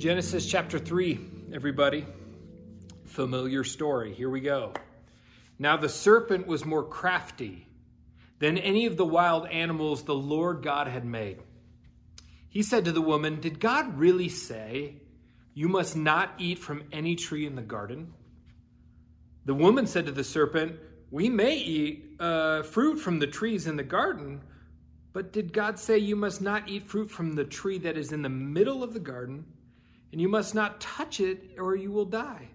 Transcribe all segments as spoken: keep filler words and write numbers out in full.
Genesis chapter three, everybody. Familiar story. Here we go. Now the serpent was more crafty than any of the wild animals the Lord God had made. He said to the woman, "Did God really say, 'You must not eat from any tree in the garden?'" The woman said to the serpent, "We may eat uh, fruit from the trees in the garden, but did God say you must not eat fruit from the tree that is in the middle of the garden, and you must not touch it or you will die?"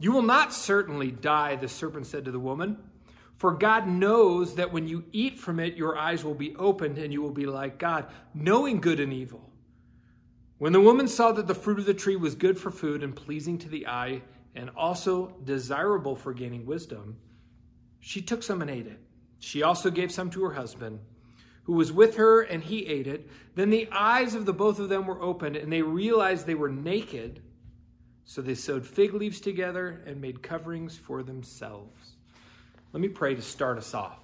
"You will not certainly die," the serpent said to the woman, "for God knows that when you eat from it, your eyes will be opened and you will be like God, knowing good and evil." When the woman saw that the fruit of the tree was good for food and pleasing to the eye and also desirable for gaining wisdom, she took some and ate it. She also gave some to her husband, who was with her, and he ate it. Then the eyes of the both of them were opened, and they realized they were naked. So they sewed fig leaves together and made coverings for themselves. Let me pray to start us off.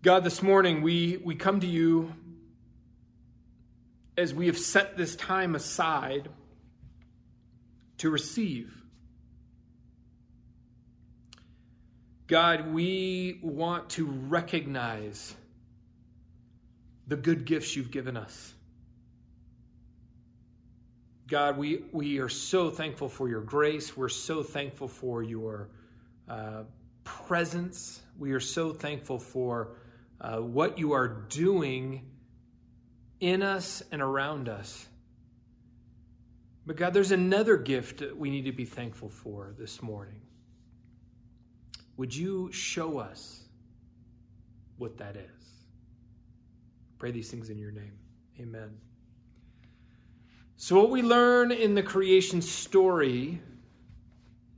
God, this morning we, we come to you as we have set this time aside to receive. God, we want to recognize the good gifts you've given us. God, we, we are so thankful for your grace. We're so thankful for your uh, presence. We are so thankful for uh, what you are doing in us and around us. But God, there's another gift that we need to be thankful for this morning. Would you show us what that is? Pray these things in your name. Amen. So what we learn in the creation story,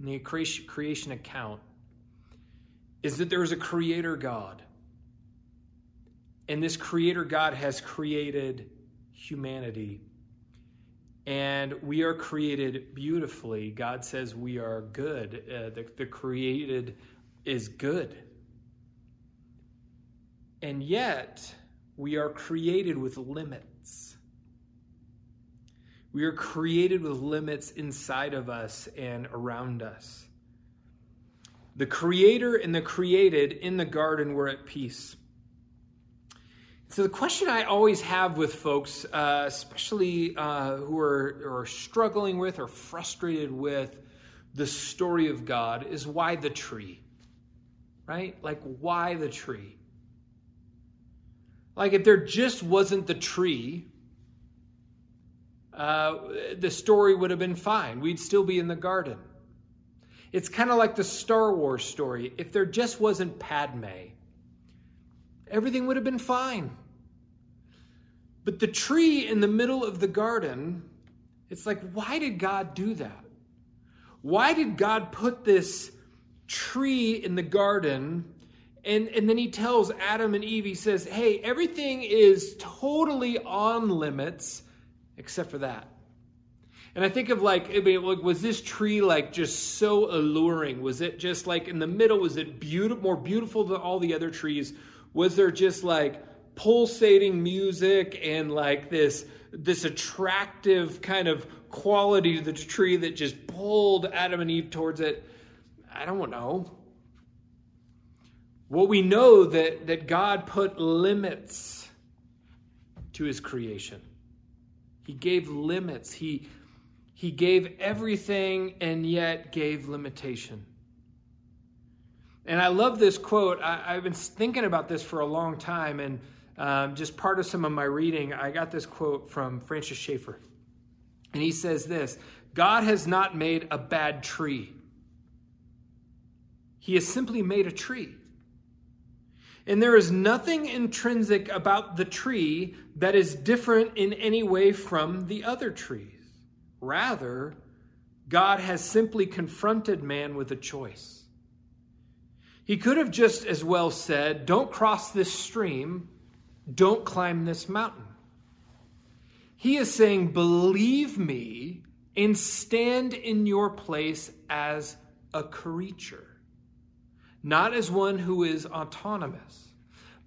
in the creation account, is that there is a creator God. And this creator God has created humanity. And we are created beautifully. God says we are good. Uh, the, the created is good. And yet, we are created with limits. We are created with limits inside of us and around us. The Creator and the created in the garden were at peace. So the question I always have with folks, uh, especially uh, who are, are struggling with or frustrated with the story of God, is why the tree? Right? Like, why the tree? Like, if there just wasn't the tree, uh, the story would have been fine. We'd still be in the garden. It's kind of like the Star Wars story. If there just wasn't Padme, everything would have been fine. But the tree in the middle of the garden, it's like, why did God do that? Why did God put this tree in the garden? And, and then he tells Adam and Eve, he says, hey, everything is totally on limits except for that. And I think of like, I mean, like, was this tree like just so alluring? Was it just like in the middle? Was it beautiful, more beautiful than all the other trees? Was there just like pulsating music and like this, this attractive kind of quality to the tree that just pulled Adam and Eve towards it? I don't know. Well, we know that, that God put limits to his creation. He gave limits. He, he gave everything and yet gave limitation. And I love this quote. I, I've been thinking about this for a long time, and um, just part of some of my reading, I got this quote from Francis Schaeffer. And he says this, "God has not made a bad tree. He has simply made a tree. And there is nothing intrinsic about the tree that is different in any way from the other trees. Rather, God has simply confronted man with a choice. He could have just as well said, don't cross this stream, don't climb this mountain. He is saying, believe me and stand in your place as a creature, not as one who is autonomous.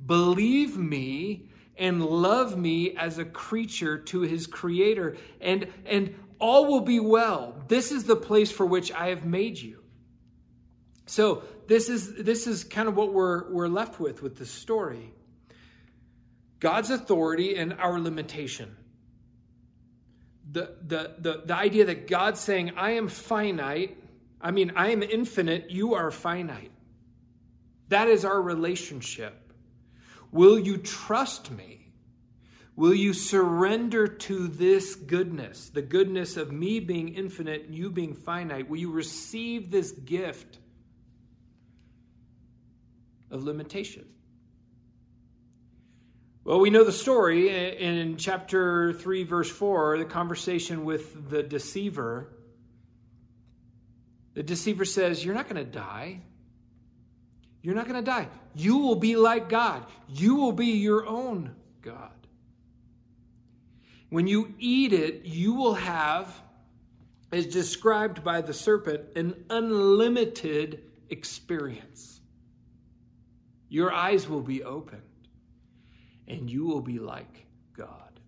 Believe me and love me as a creature to his creator, and, and all will be well. This is the place for which I have made you. So this is this is kind of what we're we're left with with this story. God's authority and our limitation. The, the, the, the idea that God's saying, I am finite. I mean, I am infinite. You are finite. That is our relationship. Will you trust me? Will you surrender to this goodness, the goodness of me being infinite and you being finite? Will you receive this gift of limitation? Well, we know the story in chapter three, verse four, the conversation with the deceiver. The deceiver says, you're not going to die. You're not going to die. You will be like God. You will be your own God. When you eat it, you will have, as described by the serpent, an unlimited experience. Your eyes will be opened, and you will be like God.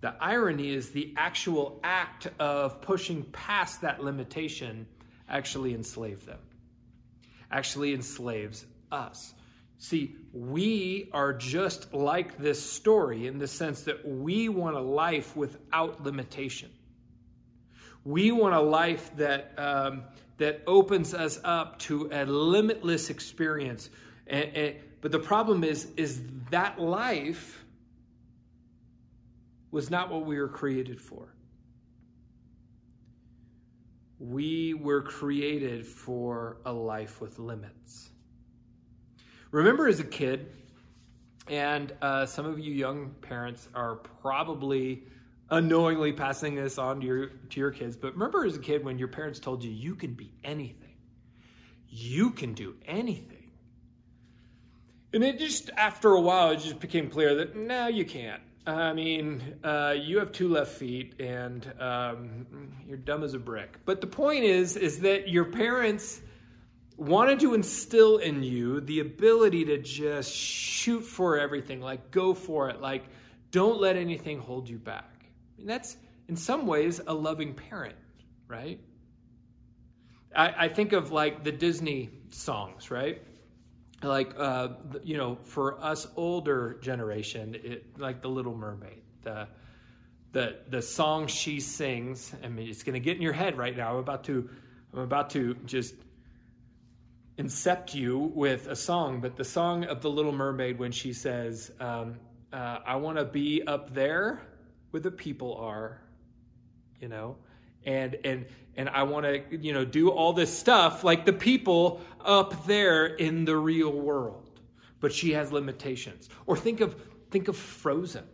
The irony is the actual act of pushing past that limitation actually enslaved them. Actually enslaves us. See, we are just like this story in the sense that we want a life without limitation. We want a life that um, that opens us up to a limitless experience. And, and, but the problem is, is that life was not what we were created for. We were created for a life with limits. Remember as a kid, and uh, some of you young parents are probably unknowingly passing this on to your, to your kids, but remember as a kid when your parents told you, you can be anything. You can do anything. And it just, after a while, it just became clear that, no, you can't. I mean, uh, you have two left feet and um, you're dumb as a brick. But the point is, is that your parents wanted to instill in you the ability to just shoot for everything, like go for it, like don't let anything hold you back. And that's, in some ways, a loving parent, right? I, I think of like the Disney songs, right? Like, uh, you know, for us older generation, it, like the Little Mermaid, the, the, the song she sings, I mean, it's going to get in your head right now. I'm about to, I'm about to just incept you with a song, but the song of the Little Mermaid, when she says, um, uh, I want to be up there where the people are, you know, and, and, And I want to, you know, do all this stuff like the people up there in the real world. But she has limitations. Or think of think of Frozen.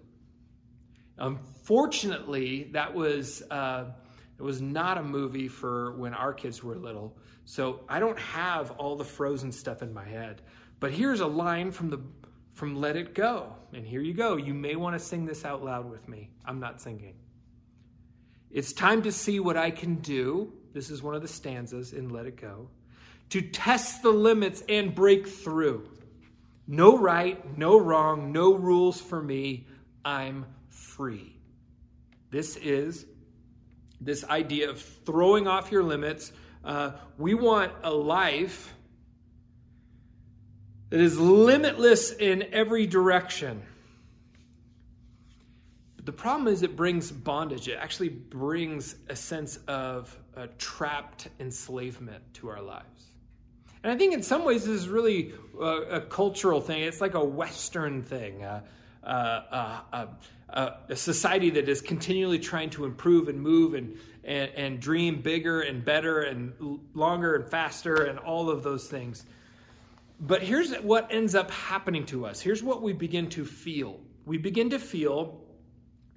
Unfortunately, that was uh, it was not a movie for when our kids were little. So I don't have all the Frozen stuff in my head. But here's a line from the from Let It Go. And here you go. You may want to sing this out loud with me. I'm not singing. It's time to see what I can do. This is one of the stanzas in Let It Go. To test the limits and break through. No right, no wrong, no rules for me. I'm free. This is this idea of throwing off your limits. Uh, we want a life that is limitless in every direction. The problem is it brings bondage. It actually brings a sense of uh, trapped enslavement to our lives. And I think in some ways this is really uh, a cultural thing. It's like a Western thing, uh, uh, uh, uh, uh, a society that is continually trying to improve and move and, and, and dream bigger and better and longer and faster and all of those things. But here's what ends up happening to us. Here's what we begin to feel. We begin to feel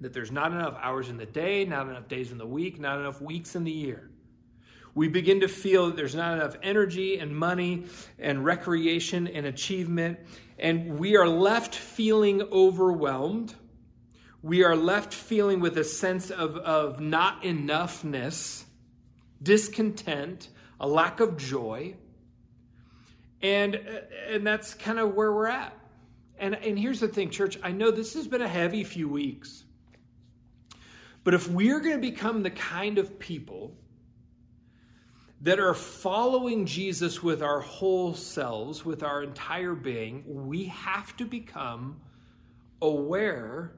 that there's not enough hours in the day, not enough days in the week, not enough weeks in the year. We begin to feel that there's not enough energy and money and recreation and achievement, and we are left feeling overwhelmed. We are left feeling with a sense of, of not enoughness, discontent, a lack of joy, and, and that's kind of where we're at. And, and here's the thing, church, I know this has been a heavy few weeks, but if we're going to become the kind of people that are following Jesus with our whole selves, with our entire being, we have to become aware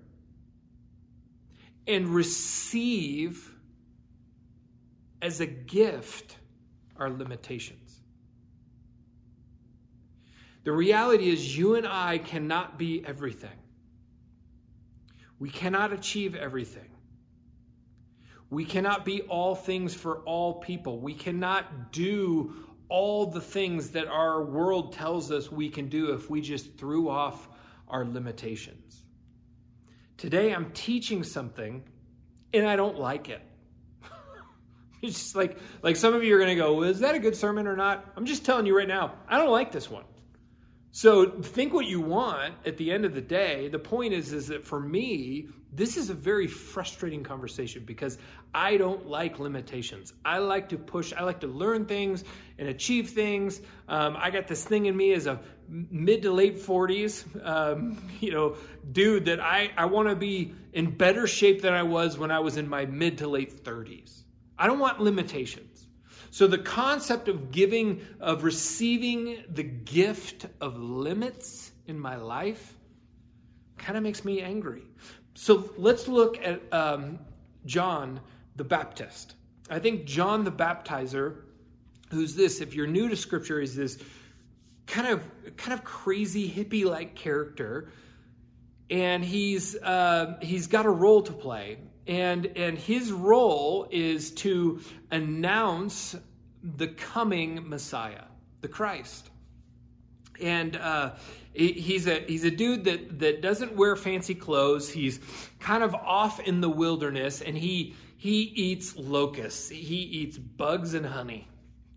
and receive as a gift our limitations. The reality is you and I cannot be everything. We cannot achieve everything. We cannot be all things for all people. We cannot do all the things that our world tells us we can do if we just threw off our limitations. Today I'm teaching something and I don't like it. It's just like, like some of you are going to go, well, is that a good sermon or not? I'm just telling you right now, I don't like this one. So think what you want at the end of the day. The point is, is that for me, this is a very frustrating conversation because I don't like limitations. I like to push. I like to learn things and achieve things. Um, I got this thing in me as a mid to late forties, um, you know, dude that I, I want to be in better shape than I was when I was in my mid to late thirties. I don't want limitations. So the concept of giving, of receiving the gift of limits in my life kind of makes me angry. So let's look at um, John the Baptist. I think John the Baptizer, who's this, if you're new to scripture, is this kind of, kind of crazy hippie-like character. And he's, uh, he's got a role to play. And and his role is to announce the coming Messiah, the Christ. And uh, he's a he's a dude that that doesn't wear fancy clothes. He's kind of off in the wilderness, and he he eats locusts. He eats bugs and honey.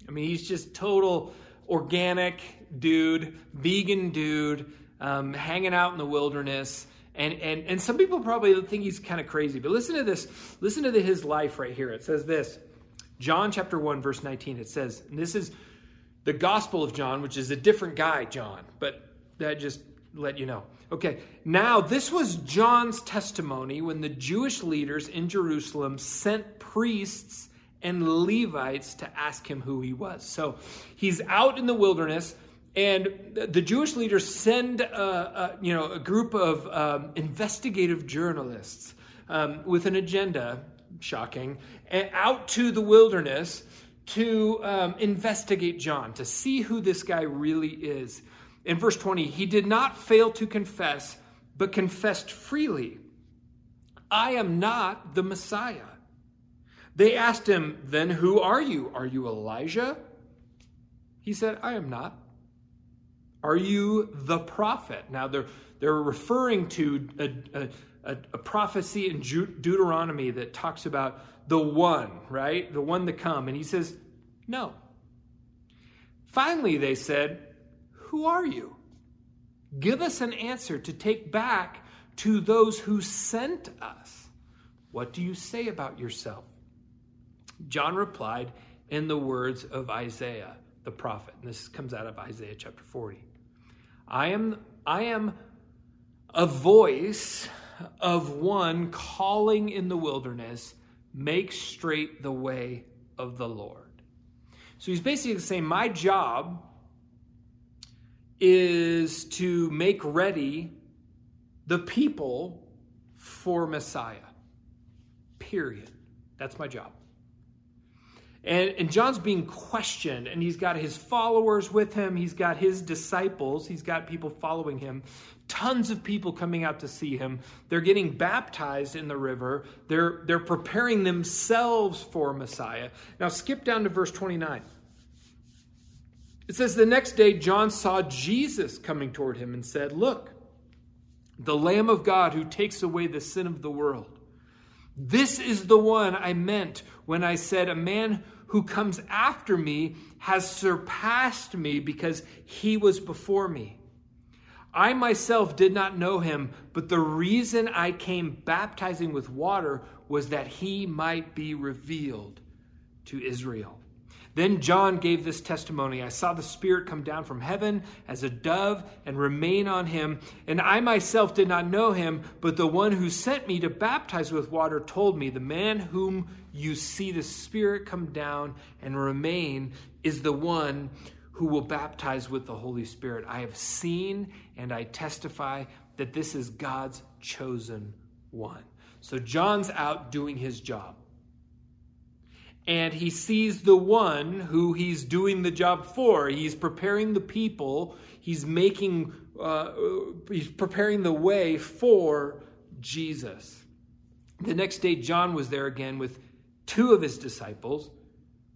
I mean, he's just total organic dude, vegan dude, um, hanging out in the wilderness. And, and and some people probably think he's kind of crazy, but listen to this. Listen to the, his life right here. It says this, John chapter one, verse nineteen, it says, and this is the Gospel of John, which is a different guy, John, but that just let you know. Okay, now this was John's testimony when the Jewish leaders in Jerusalem sent priests and Levites to ask him who he was. So he's out in the wilderness, and the Jewish leaders send, uh, uh, you know, a group of um, investigative journalists um, with an agenda, shocking, out to the wilderness to um, investigate John, to see who this guy really is. In verse twenty, he did not fail to confess, but confessed freely, I am not the Messiah. They asked him, then who are you? Are you Elijah? He said, I am not. Are you the prophet? Now, they're, they're referring to a, a, a prophecy in Deuteronomy that talks about the one, right? The one to come. And he says, no. Finally, they said, who are you? Give us an answer to take back to those who sent us. What do you say about yourself? John replied in the words of Isaiah, the prophet. And this comes out of Isaiah chapter forty. I am, I am a voice of one calling in the wilderness, make straight the way of the Lord. So he's basically saying, my job is to make ready the people for Messiah. Period. That's my job. And, and John's being questioned, and he's got his followers with him. He's got his disciples. He's got people following him. Tons of people coming out to see him. They're getting baptized in the river. They're, they're preparing themselves for Messiah. Now skip down to verse twenty-nine. It says, the next day John saw Jesus coming toward him and said, look, the Lamb of God who takes away the sin of the world. This is the one I meant when I said a man who comes after me has surpassed me because he was before me. I myself did not know him, but the reason I came baptizing with water was that he might be revealed to Israel. Then John gave this testimony, I saw the Spirit come down from heaven as a dove and remain on him. And I myself did not know him, but the one who sent me to baptize with water told me, the man whom you see the Spirit come down and remain is the one who will baptize with the Holy Spirit. I have seen and I testify that this is God's chosen one. So John's out doing his job. And he sees the one who he's doing the job for. He's preparing the people. He's making, uh, he's preparing the way for Jesus. The next day, John was there again with two of his disciples.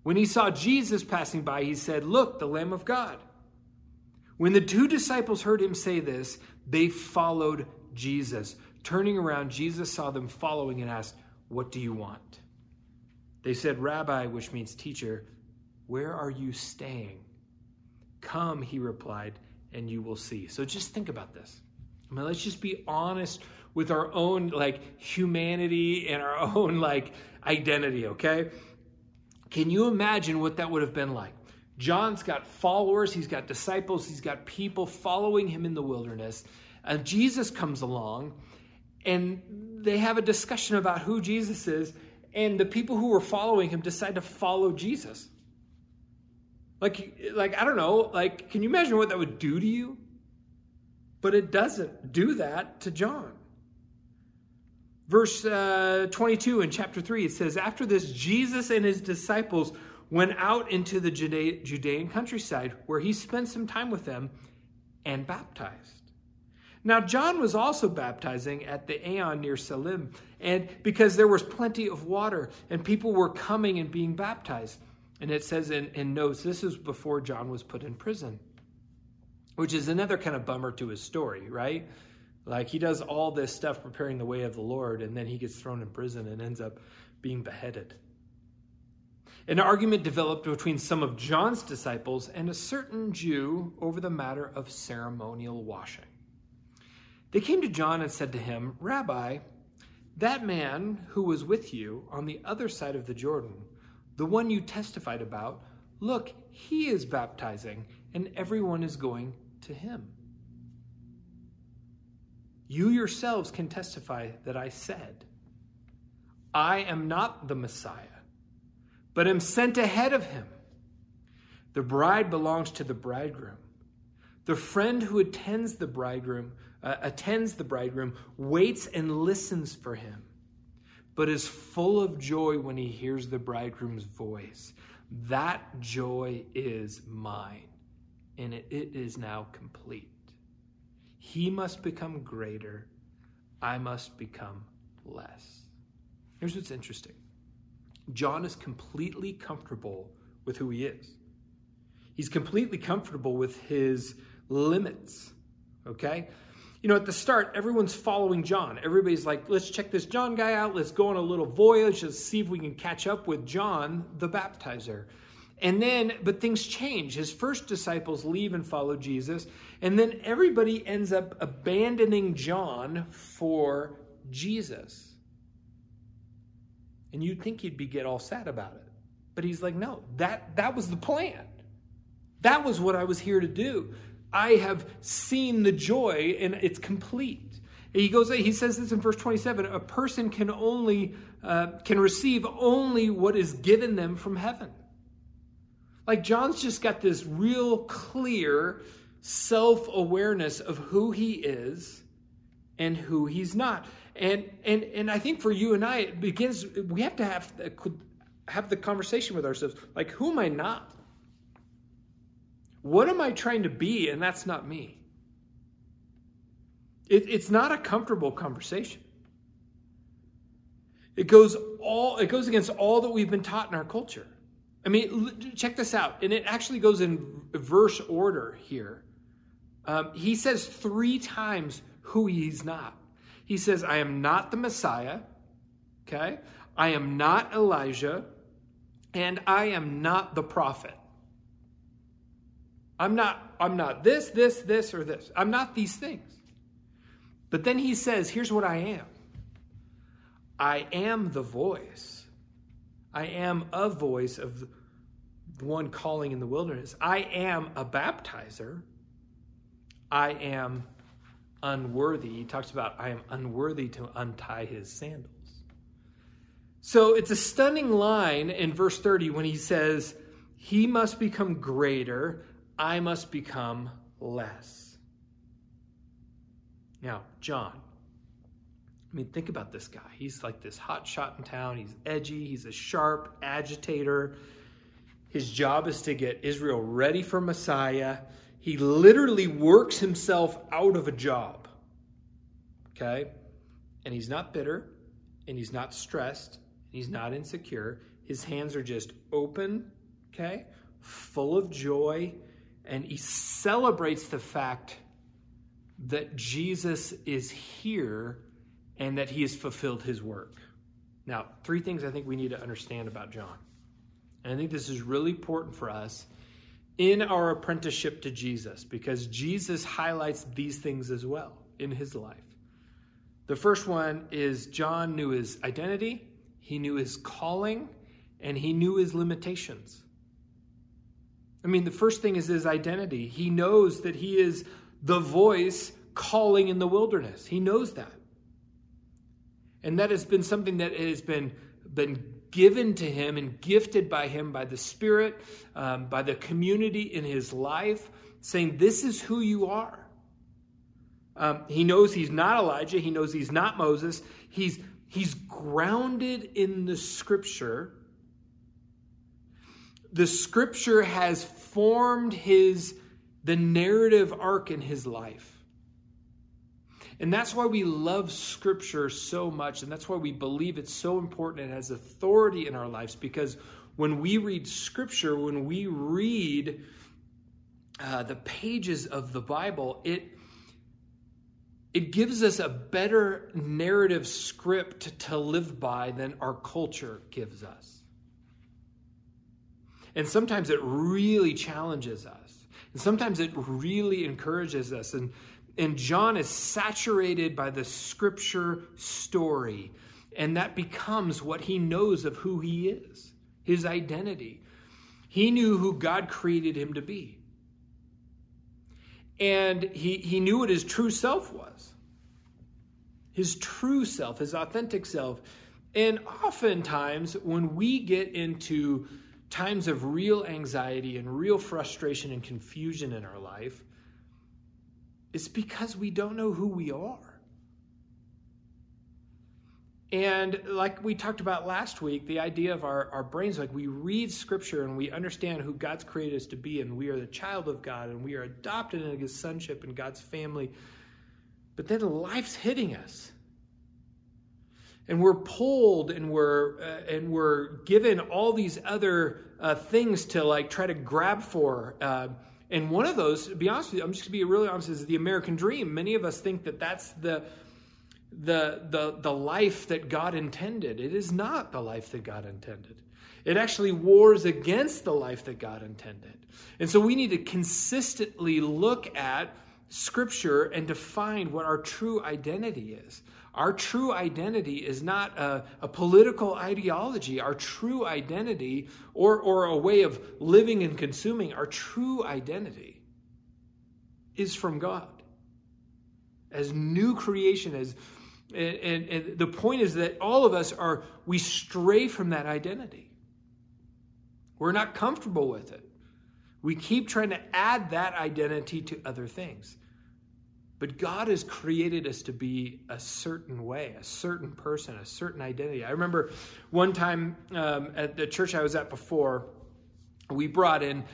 When he saw Jesus passing by, he said, "Look, the Lamb of God." When the two disciples heard him say this, they followed Jesus. Turning around, Jesus saw them following and asked, "What do you want?" They said, "Rabbi," which means teacher, "where are you staying?" "Come," he replied, "and you will see." So just think about this. I mean, let's just be honest with our own like humanity and our own like identity, okay? Can you imagine what that would have been like? John's got followers, he's got disciples, he's got people following him in the wilderness. And Jesus comes along and they have a discussion about who Jesus is. And the people who were following him decide to follow Jesus. Like, like I don't know, like, can you imagine what that would do to you? But it doesn't do that to John. Verse uh, twenty-two in chapter three, it says, "After this, Jesus and his disciples went out into the Jude- Judean countryside where he spent some time with them and baptized. Now, John was also baptizing at the Aeon near Salim, and because there was plenty of water, and people were coming and being baptized." And it says in, in notes, this is before John was put in prison, which is another kind of bummer to his story, right? Like, he does all this stuff preparing the way of the Lord, and then he gets thrown in prison and ends up being beheaded. An argument developed between some of John's disciples and a certain Jew over the matter of ceremonial washing. They came to John and said to him, "Rabbi, that man who was with you on the other side of the Jordan, the one you testified about, look, he is baptizing, and everyone is going to him. You yourselves can testify that I said, I am not the Messiah, but am sent ahead of him. The bride belongs to the bridegroom. The friend who attends the bridegroom Uh, attends the bridegroom, waits and listens for him, but is full of joy when he hears the bridegroom's voice. That joy is mine, and it, it is now complete. He must become greater, I must become less." Here's what's interesting. John is completely comfortable with who he is. He's completely comfortable with his limits, okay? You know, at the start, everyone's following John. Everybody's like, let's check this John guy out. Let's go on a little voyage. Let's see if we can catch up with John the Baptizer. And then, but things change. His first disciples leave and follow Jesus. And then everybody ends up abandoning John for Jesus. And you'd think he'd be get all sad about it. But he's like, no, that, that was the plan. That was what I was here to do. I have seen the joy, and it's complete. He goes. He says this in verse twenty-seven: "A person can only uh, can receive only what is given them from heaven." Like, John's just got this real clear self-awareness of who he is and who he's not. And and and I think for you and I, it begins. We have to have have the conversation with ourselves. Like, who am I not? What am I trying to be? And that's not me. It, it's not a comfortable conversation. It goes all. It goes against all that we've been taught in our culture. I mean, check this out. And it actually goes in verse order here. Um, he says three times who he's not. He says, I am not the Messiah. Okay. I am not Elijah. And I am not the prophet. I'm not, I'm not this, this, this, or this. I'm not these things. But then he says, here's what I am. I am the voice. I am a voice of the one calling in the wilderness, I am a baptizer. I am unworthy. He talks about, I am unworthy to untie his sandals. So it's a stunning line in verse thirty when he says, he must become greater, I must become less. Now, John, I mean, think about this guy. He's like this hot shot in town. He's edgy. He's a sharp agitator. His job is to get Israel ready for Messiah. He literally works himself out of a job, okay? And he's not bitter, and he's not stressed, and he's not insecure. His hands are just open, okay, full of joy, and he celebrates the fact that Jesus is here and that he has fulfilled his work. Now, three things I think we need to understand about John, and I think this is really important for us in our apprenticeship to Jesus, because Jesus highlights these things as well in his life. The first one is John knew his identity, he knew his calling, and he knew his limitations. I mean, the first thing is his identity. He knows that he is the voice calling in the wilderness. He knows that. And that has been something that has been been. given to him and gifted by him, by the Spirit, um, by the community in his life, saying, this is who you are. Um, he knows he's not Elijah. He knows he's not Moses. He's, he's grounded in the Scripture. The Scripture has formed his, the narrative arc in his life. And that's why we love Scripture so much, and that's why we believe it's so important and has authority in our lives, because when we read Scripture, when we read uh, the pages of the Bible, it, it gives us a better narrative script to live by than our culture gives us. And sometimes it really challenges us, and sometimes it really encourages us, and And John is saturated by the Scripture story, and that becomes what he knows of who he is, his identity. He knew who God created him to be. And he, he knew what his true self was, his true self, his authentic self. And oftentimes when we get into times of real anxiety and real frustration and confusion in our life, it's because we don't know who we are. And like we talked about last week, the idea of our, our brains, like we read Scripture and we understand who God's created us to be, and we are the child of God, and we are adopted into his sonship and God's family. But then life's hitting us. And we're pulled and we're, uh, and we're given all these other uh, things to like try to grab for, uh, And one of those, to be honest with you, I'm just going to be really honest, is the American dream. Many of us think that that's the, the, the, the life that God intended. It is not the life that God intended. It actually wars against the life that God intended. And so we need to consistently look at Scripture and define what our true identity is. Our true identity is not a, a political ideology. Our true identity, or, or a way of living and consuming, our true identity is from God. As new creation, as and, and, and the point is that all of us are, we stray from that identity. We're not comfortable with it. We keep trying to add that identity to other things. But God has created us to be a certain way, a certain person, a certain identity. I remember one time um, at the church I was at before, we brought in uh,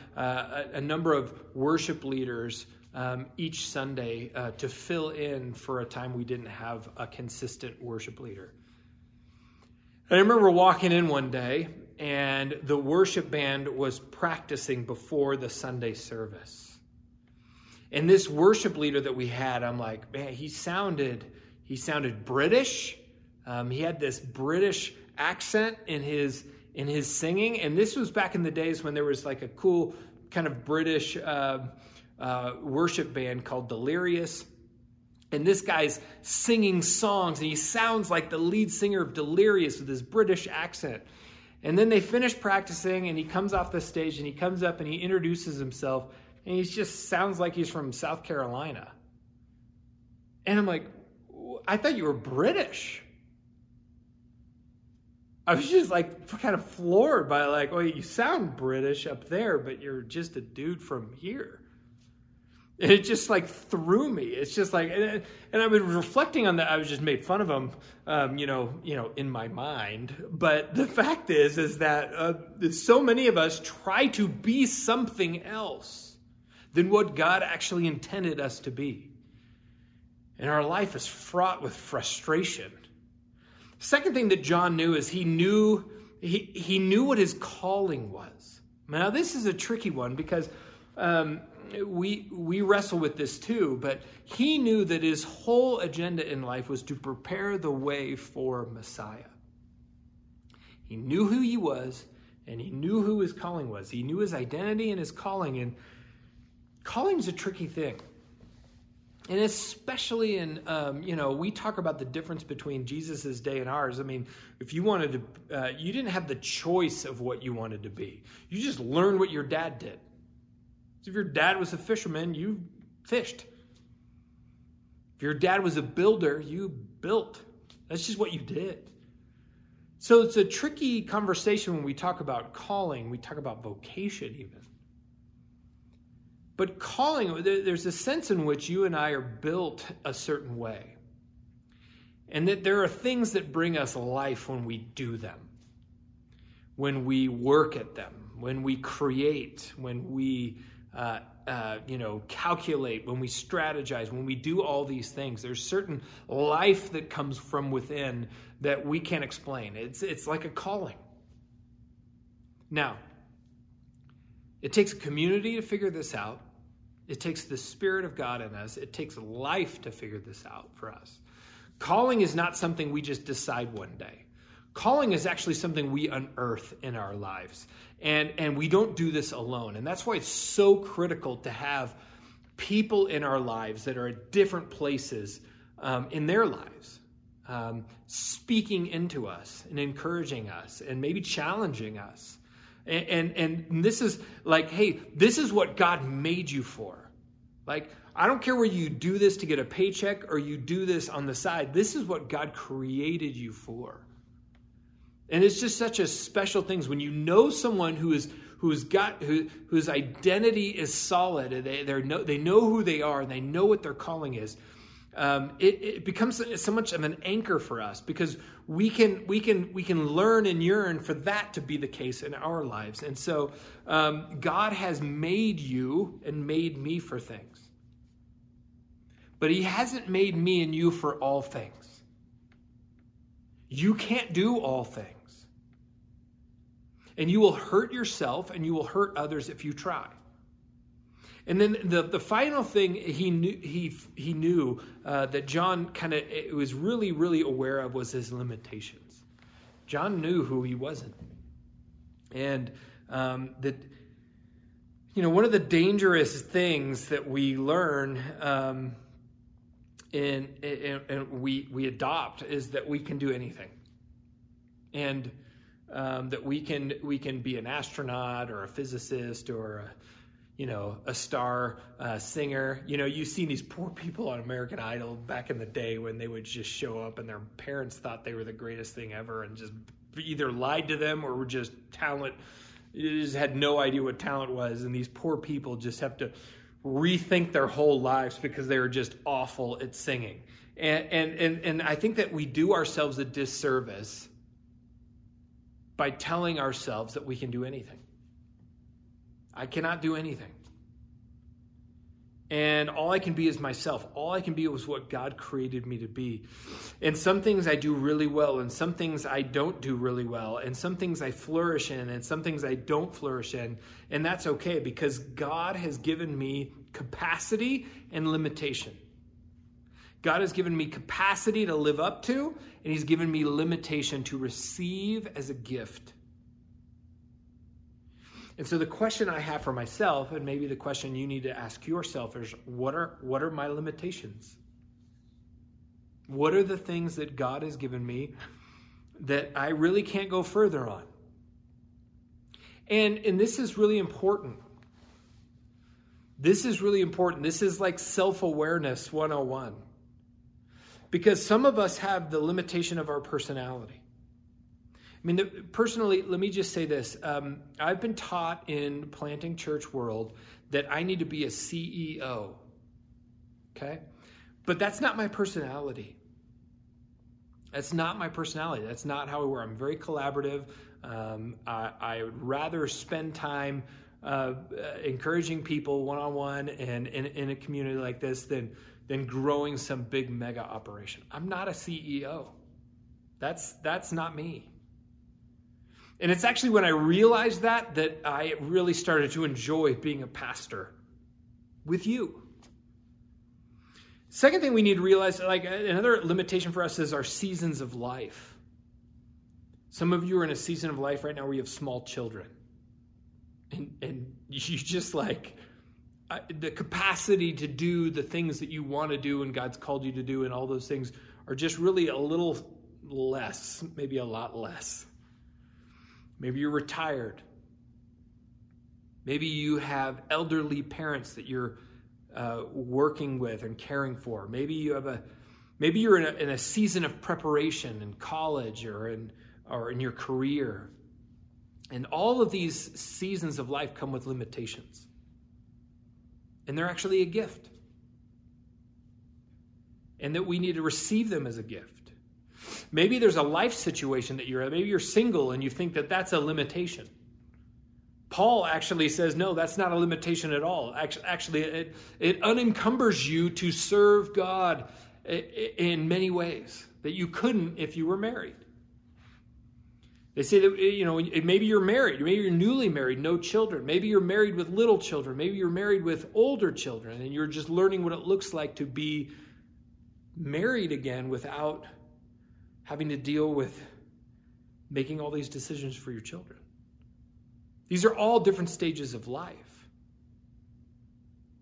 a, a number of worship leaders um, each Sunday uh, to fill in for a time we didn't have a consistent worship leader. And I remember walking in one day, and the worship band was practicing before the Sunday service. And this worship leader that we had, I'm like, man, he sounded, he sounded British. Um, he had this British accent in his in his singing. And this was back in the days when there was like a cool kind of British uh, uh, worship band called Delirious. And this guy's singing songs, and he sounds like the lead singer of Delirious with his British accent. And then they finish practicing, and he comes off the stage, and he comes up, and he introduces himself, and he just sounds like he's from South Carolina. And I'm like, I thought you were British. I was just like kind of floored by like, well, you sound British up there, but you're just a dude from here. And it just like threw me. It's just like, and, and I've been reflecting on that. I was just made fun of him, um, you know, you know, in my mind. But the fact is, is that uh, so many of us try to be something else than what God actually intended us to be. And our life is fraught with frustration. Second thing that John knew is he knew, he, he knew what his calling was. Now, this is a tricky one because, um, We we wrestle with this too, but he knew that his whole agenda in life was to prepare the way for Messiah. He knew who he was, and he knew who his calling was. He knew his identity and his calling, and calling's a tricky thing. And especially in, um, you know, we talk about the difference between Jesus's day and ours. I mean, if you wanted to, uh, you didn't have the choice of what you wanted to be. You just learned what your dad did. If your dad was a fisherman, you fished. If your dad was a builder, you built. That's just what you did. So it's a tricky conversation when we talk about calling. We talk about vocation even. But calling, there's a sense in which you and I are built a certain way. And that there are things that bring us life when we do them. When we work at them. When we create. When we... Uh, uh, you know, calculate, when we strategize, when we do all these things, there's certain life that comes from within that we can't explain. It's it's like a calling. Now, it takes a community to figure this out. It takes the Spirit of God in us. It takes life to figure this out for us. Calling is not something we just decide one day. Calling is actually something we unearth in our lives, and, and we don't do this alone. And that's why it's so critical to have people in our lives that are at different places um, in their lives, um, speaking into us and encouraging us and maybe challenging us. And, and, and this is like, hey, this is what God made you for. Like, I don't care whether you do this to get a paycheck or you do this on the side. This is what God created you for. And it's just such a special thing when you know someone who is who's got who whose identity is solid, and they they know they know who they are, and they know what their calling is. Um, it, it becomes so much of an anchor for us because we can we can we can learn and yearn for that to be the case in our lives. And so um, God has made you and made me for things, but He hasn't made me and you for all things. You can't do all things. And you will hurt yourself and you will hurt others if you try. And then the, the final thing he knew, he, he knew uh, that John kind of was really, really aware of was his limitations. John knew who he wasn't. And um, that, you know, one of the dangerous things that we learn um And, and, and we we adopt is that we can do anything, and um, that we can we can be an astronaut or a physicist or a, you know a star uh, singer. You know, you've seen these poor people on American Idol back in the day when they would just show up and their parents thought they were the greatest thing ever and just either lied to them or were just talent. They just had no idea what talent was, and these poor people just have to rethink their whole lives because they were just awful at singing. And, and and and I think that we do ourselves a disservice by telling ourselves that we can do anything. I cannot do anything. And all I can be is myself. All I can be was what God created me to be. And some things I do really well, and some things I don't do really well, and some things I flourish in, and some things I don't flourish in. And that's okay, because God has given me capacity and limitation. God has given me capacity to live up to, and He's given me limitation to receive as a gift. And so the question I have for myself, and maybe the question you need to ask yourself, is what are what are my limitations? What are the things that God has given me that I really can't go further on? And, and this is really important. This is really important. This is like self-awareness one oh one. Because some of us have the limitation of our personality. I mean, the, personally, let me just say this. Um, I've been taught in planting church world that I need to be a C E O. Okay? But that's not my personality. That's not my personality. That's not how I work. I'm very collaborative. Um, I, I would rather spend time uh, encouraging people one-on-one and in a community like this than than growing some big mega operation. I'm not a C E O. That's that's not me. And it's actually when I realized that, that I really started to enjoy being a pastor with you. Second thing we need to realize, like another limitation for us is our seasons of life. Some of you are in a season of life right now where you have small children. And, and you just like, I, the capacity to do the things that you want to do and God's called you to do and all those things are just really a little less, maybe a lot less. Maybe you're retired. Maybe you have elderly parents that you're uh, working with and caring for. Maybe you have a, maybe you're in a, in a season of preparation in college or in or in your career. And all of these seasons of life come with limitations. And they're actually a gift. And that we need to receive them as a gift. Maybe there's a life situation that you're in. Maybe you're single and you think that that's a limitation. Paul actually says, no, that's not a limitation at all. Actually, it, it unencumbers you to serve God in many ways that you couldn't if you were married. They say that, you know, maybe you're married. Maybe you're newly married, no children. Maybe you're married with little children. Maybe you're married with older children, and you're just learning what it looks like to be married again without having to deal with making all these decisions for your children. These are all different stages of life,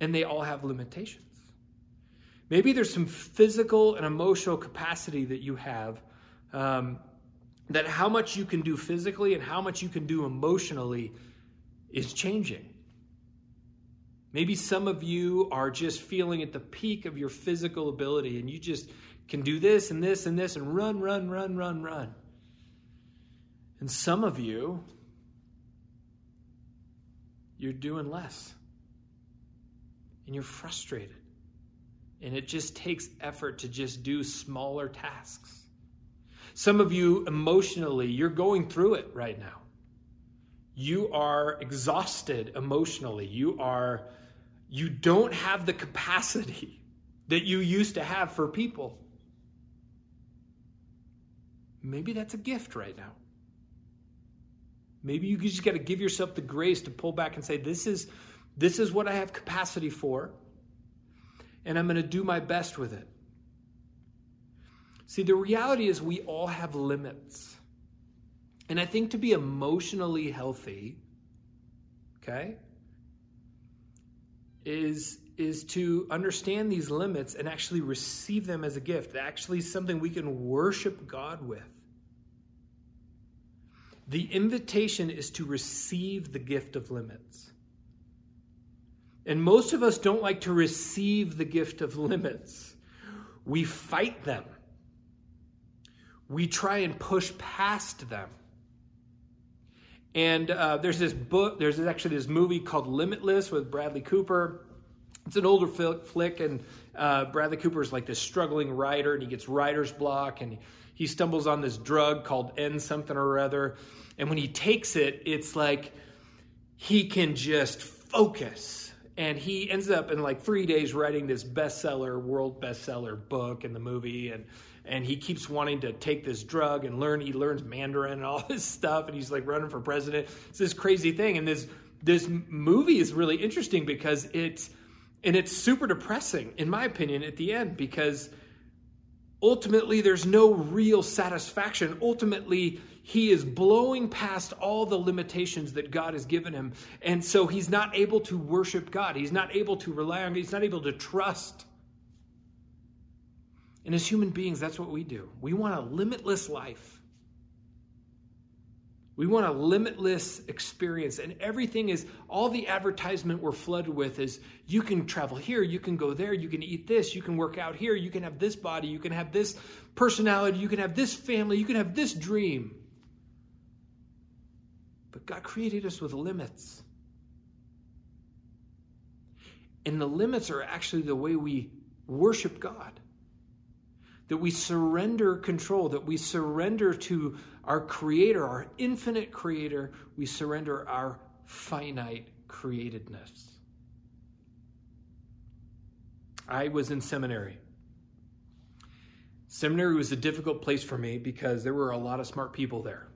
and they all have limitations. Maybe there's some physical and emotional capacity that you have, um, that how much you can do physically and how much you can do emotionally is changing. Maybe some of you are just feeling at the peak of your physical ability and you just can do this and this and this and run, run, run, run, run. And some of you, you're doing less and you're frustrated. And it just takes effort to just do smaller tasks. Some of you emotionally, you're going through it right now. You are exhausted emotionally. You are, you don't have the capacity that you used to have for people. Maybe that's a gift right now. Maybe you just got to give yourself the grace to pull back and say, this is, this is what I have capacity for, and I'm going to do my best with it. See, the reality is we all have limits. And I think to be emotionally healthy, okay, is, is to understand these limits and actually receive them as a gift. Actually something we can worship God with. The invitation is to receive the gift of limits. And most of us don't like to receive the gift of limits. We fight them. We try and push past them. And uh, there's this book, there's actually this movie called Limitless with Bradley Cooper. It's an older flick, and uh, Bradley Cooper is like this struggling writer, and he gets writer's block, and he stumbles on this drug called N something or other. And when he takes it, it's like he can just focus. And he ends up in like three days writing this bestseller, world bestseller book and the movie. And and he keeps wanting to take this drug and learn. He learns Mandarin and all this stuff. And he's like running for president. It's this crazy thing. And this this movie is really interesting because it's, and it's super depressing, in my opinion, at the end. Because ultimately, there's no real satisfaction. Ultimately, he is blowing past all the limitations that God has given him. And so he's not able to worship God. He's not able to rely on God. He's not able to trust. And as human beings, that's what we do. We want a limitless life. We want a limitless experience. And everything is, all the advertisement we're flooded with is, you can travel here, you can go there, you can eat this, you can work out here, you can have this body, you can have this personality, you can have this family, you can have this dream. But God created us with limits. And the limits are actually the way we worship God. That we surrender control, that we surrender to our Creator, our infinite Creator. We surrender our finite createdness. I was in seminary. Seminary was a difficult place for me because there were a lot of smart people there.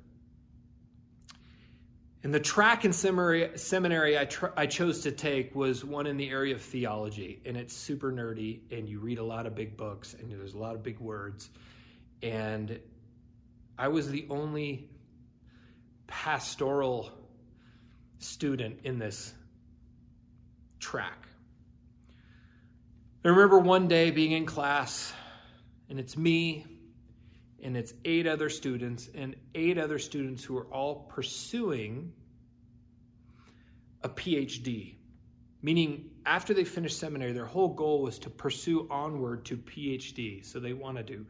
And the track in seminary, seminary I, tr- I chose to take was one in the area of theology. And it's super nerdy, and you read a lot of big books, and there's a lot of big words. And I was the only pastoral student in this track. I remember one day being in class, and it's me, and it's eight other students, and eight other students who are all pursuing a P H D, meaning after they finished seminary, their whole goal was to pursue onward to P H D. So they wanted to,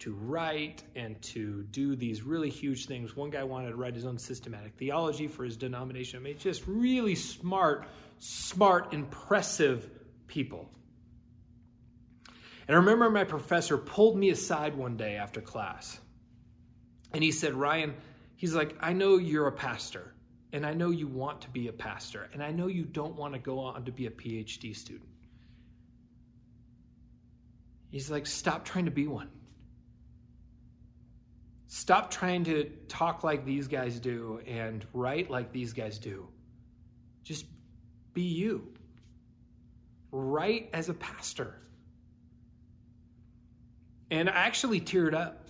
to write and to do these really huge things. One guy wanted to write his own systematic theology for his denomination. I mean, just really smart, smart, impressive people. And I remember my professor pulled me aside one day after class. And he said, Ryan, he's like, I know you're a pastor. And I know you want to be a pastor. And I know you don't want to go on to be a P H D student. He's like, stop trying to be one. Stop trying to talk like these guys do and write like these guys do. Just be you. Write as a pastor. And I actually teared up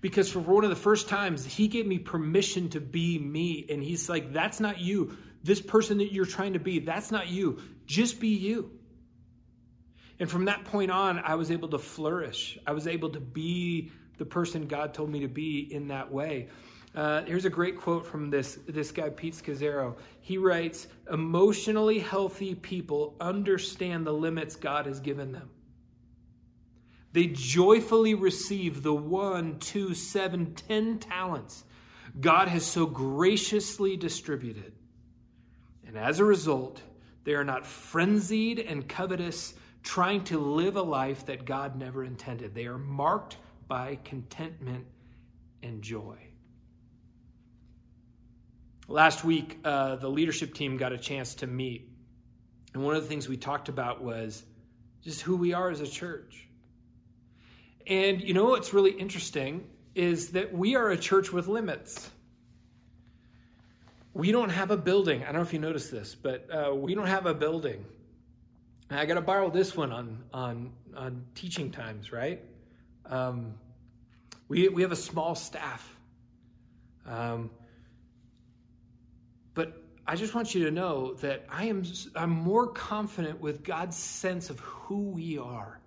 because for one of the first times, he gave me permission to be me. And he's like, that's not you. This person that you're trying to be, that's not you. Just be you. And from that point on, I was able to flourish. I was able to be the person God told me to be in that way. Uh, here's a great quote from this, this guy, Pete Scazzaro. He writes, emotionally healthy people understand the limits God has given them. They joyfully receive the one, two, seven, ten talents God has so graciously distributed. And as a result, they are not frenzied and covetous, trying to live a life that God never intended. They are marked by contentment and joy. Last week, uh, the leadership team got a chance to meet. And one of the things we talked about was just who we are as a church. And you know what's really interesting is that we are a church with limits. We don't have a building. I don't know if you noticed this, but uh, we don't have a building. And I got to borrow this one on on on teaching times, right? Um, we we have a small staff. Um, but I just want you to know that I am I'm more confident with God's sense of who we are.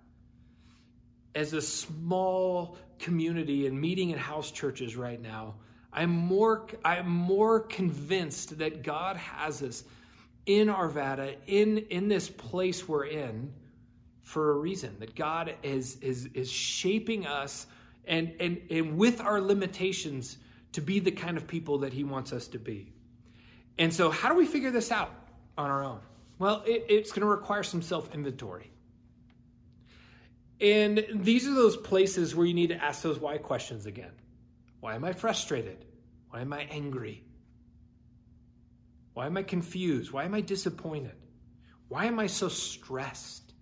As a small community and meeting in house churches right now, I'm more I'm more convinced that God has us in Arvada, in, in this place we're in, for a reason. That God is is is shaping us and and and with our limitations to be the kind of people that He wants us to be. And so, how do we figure this out on our own? Well, it, it's going to require some self-inventory. And these are those places where you need to ask those why questions again. Why am I frustrated? Why am I angry? Why am I confused? Why am I disappointed? Why am I so stressed?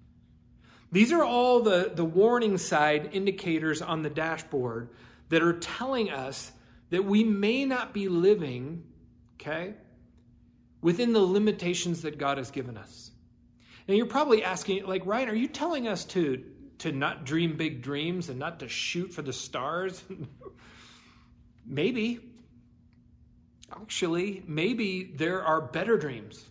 These are all the, the warning side indicators on the dashboard that are telling us that we may not be living, okay, within the limitations that God has given us. Now you're probably asking, like, Ryan, are you telling us to... to not dream big dreams and not to shoot for the stars? Maybe. Actually, maybe there are better dreams.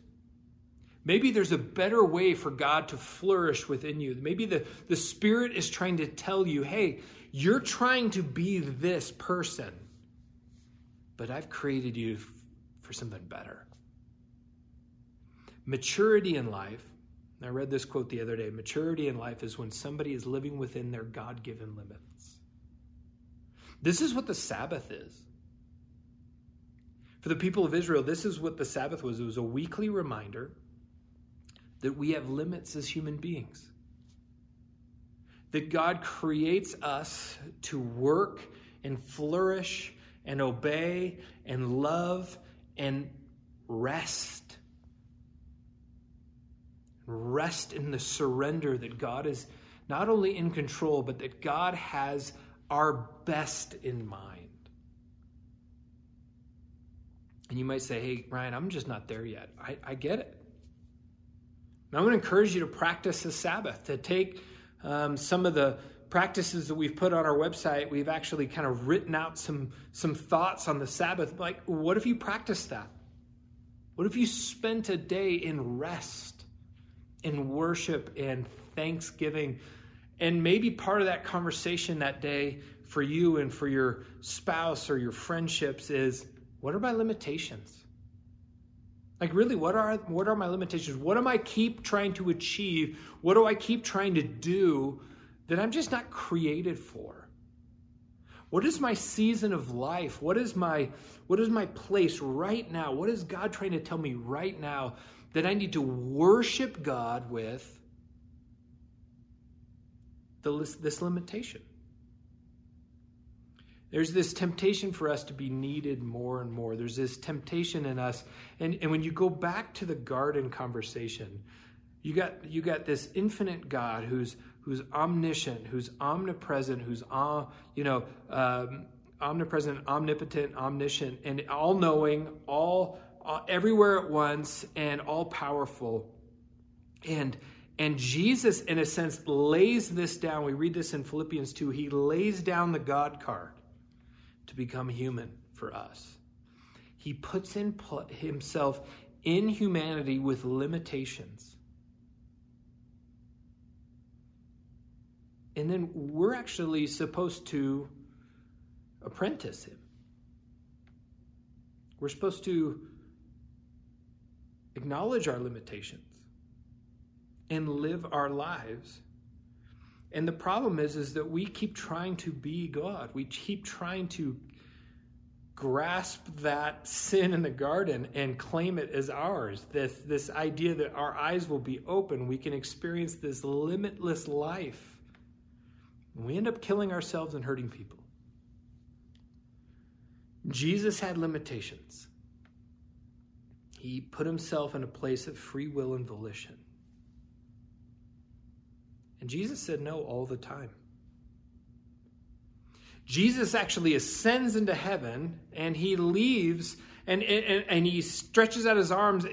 Maybe there's a better way for God to flourish within you. Maybe the, the Spirit is trying to tell you, hey, you're trying to be this person, but I've created you for something better. Maturity in life, and I read this quote the other day, maturity in life is when somebody is living within their God-given limits. This is what the Sabbath is. For the people of Israel, this is what the Sabbath was. It was a weekly reminder that we have limits as human beings. That God creates us to work and flourish and obey and love and rest. Rest in the surrender that God is not only in control, but that God has our best in mind. And you might say, hey, Ryan, I'm just not there yet. I, I get it. And I'm going to encourage you to practice the Sabbath, to take Um, some of the practices that we've put on our website. We've actually kind of written out some, some thoughts on the Sabbath. Like, what if you practiced that? What if you spent a day in rest, in worship, in thanksgiving? And maybe part of that conversation that day for you and for your spouse or your friendships is, what are my limitations? Like, really, what are what are my limitations? What am I keep trying to achieve? What do I keep trying to do that I'm just not created for? What is my season of life? What is my what is my place right now? What is God trying to tell me right now that I need to worship God with the, this limitation? There's this temptation for us to be needed more and more. There's this temptation in us. And, and when you go back to the garden conversation, you got you got this infinite God who's who's omniscient, who's omnipresent, who's all, you know, um, omnipresent, omnipotent, omniscient, and all-knowing, all, all everywhere at once, and all-powerful. And And Jesus, in a sense, lays this down. We read this in Philippians two. He lays down the God card to become human for us. He puts in pl- himself in humanity with limitations. And then we're actually supposed to apprentice him. We're supposed to acknowledge our limitations and live our lives. And the problem is, is that we keep trying to be God. We keep trying to grasp that sin in the garden and claim it as ours. This, this idea that our eyes will be open, we can experience this limitless life. And we end up killing ourselves and hurting people. Jesus had limitations. He put himself in a place of free will and volition. And Jesus said no all the time. Jesus actually ascends into heaven, and he leaves, and, and, and he stretches out his arms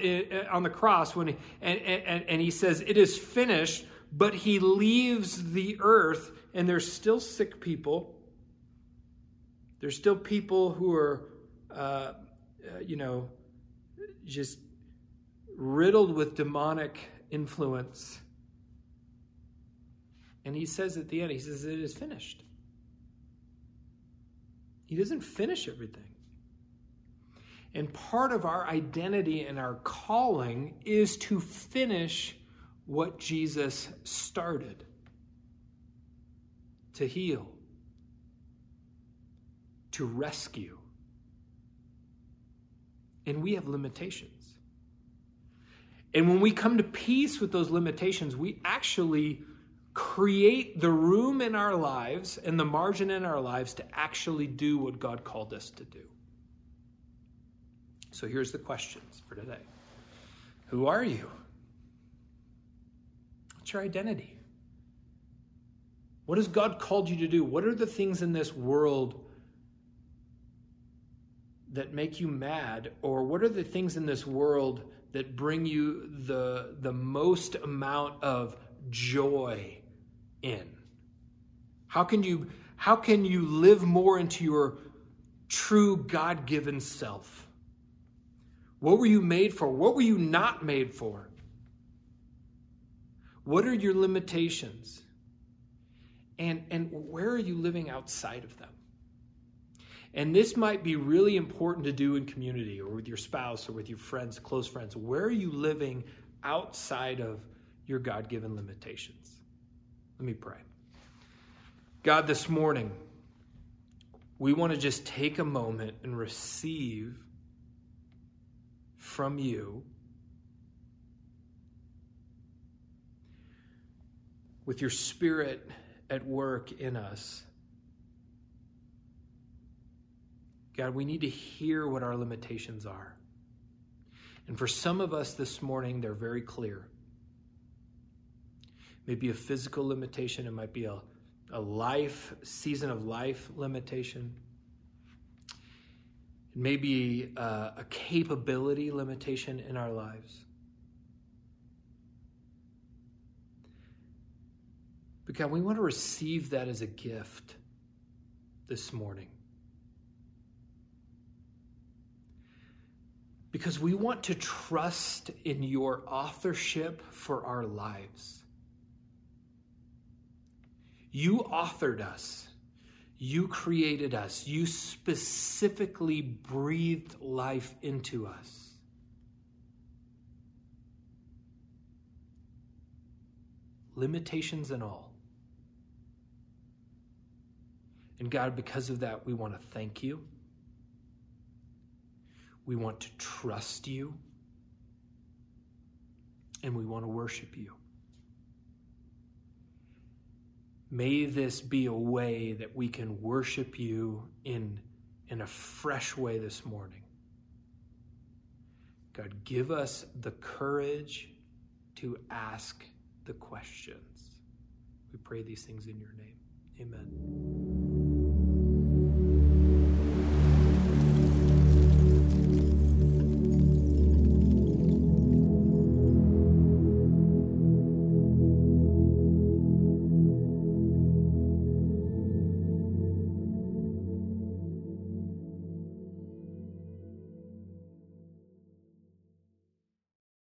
on the cross when he, and, and, and he says, it is finished, but he leaves the earth, and there's still sick people. There's still people who are, uh, you know, just riddled with demonic influence. And he says at the end, he says, it is finished. He doesn't finish everything. And part of our identity and our calling is to finish what Jesus started. To heal. To rescue. And we have limitations. And when we come to peace with those limitations, we actually create the room in our lives and the margin in our lives to actually do what God called us to do. So here's the questions for today. Who are you? What's your identity? What has God called you to do? What are the things in this world that make you mad? Or what are the things in this world that bring you the, the most amount of joy in? How can you how can you live more into your true God-given self? What were you made for? What were you not made for? What are your limitations? And and where are you living outside of them? And this might be really important to do in community or with your spouse or with your friends, close friends. Where are you living outside of your God-given limitations? Let me pray. God, this morning, we want to just take a moment and receive from you with your Spirit at work in us. God, we need to hear what our limitations are. And for some of us this morning, they're very clear. Maybe a physical limitation. It might be a, a life, season of life limitation. Maybe a, a capability limitation in our lives. But God, we want to receive that as a gift this morning. Because we want to trust in your authorship for our lives. You authored us. You created us. You specifically breathed life into us. Limitations and all. And God, because of that, we want to thank you. We want to trust you. And we want to worship you. May this be a way that we can worship you in, in a fresh way this morning. God, give us the courage to ask the questions. We pray these things in your name. Amen.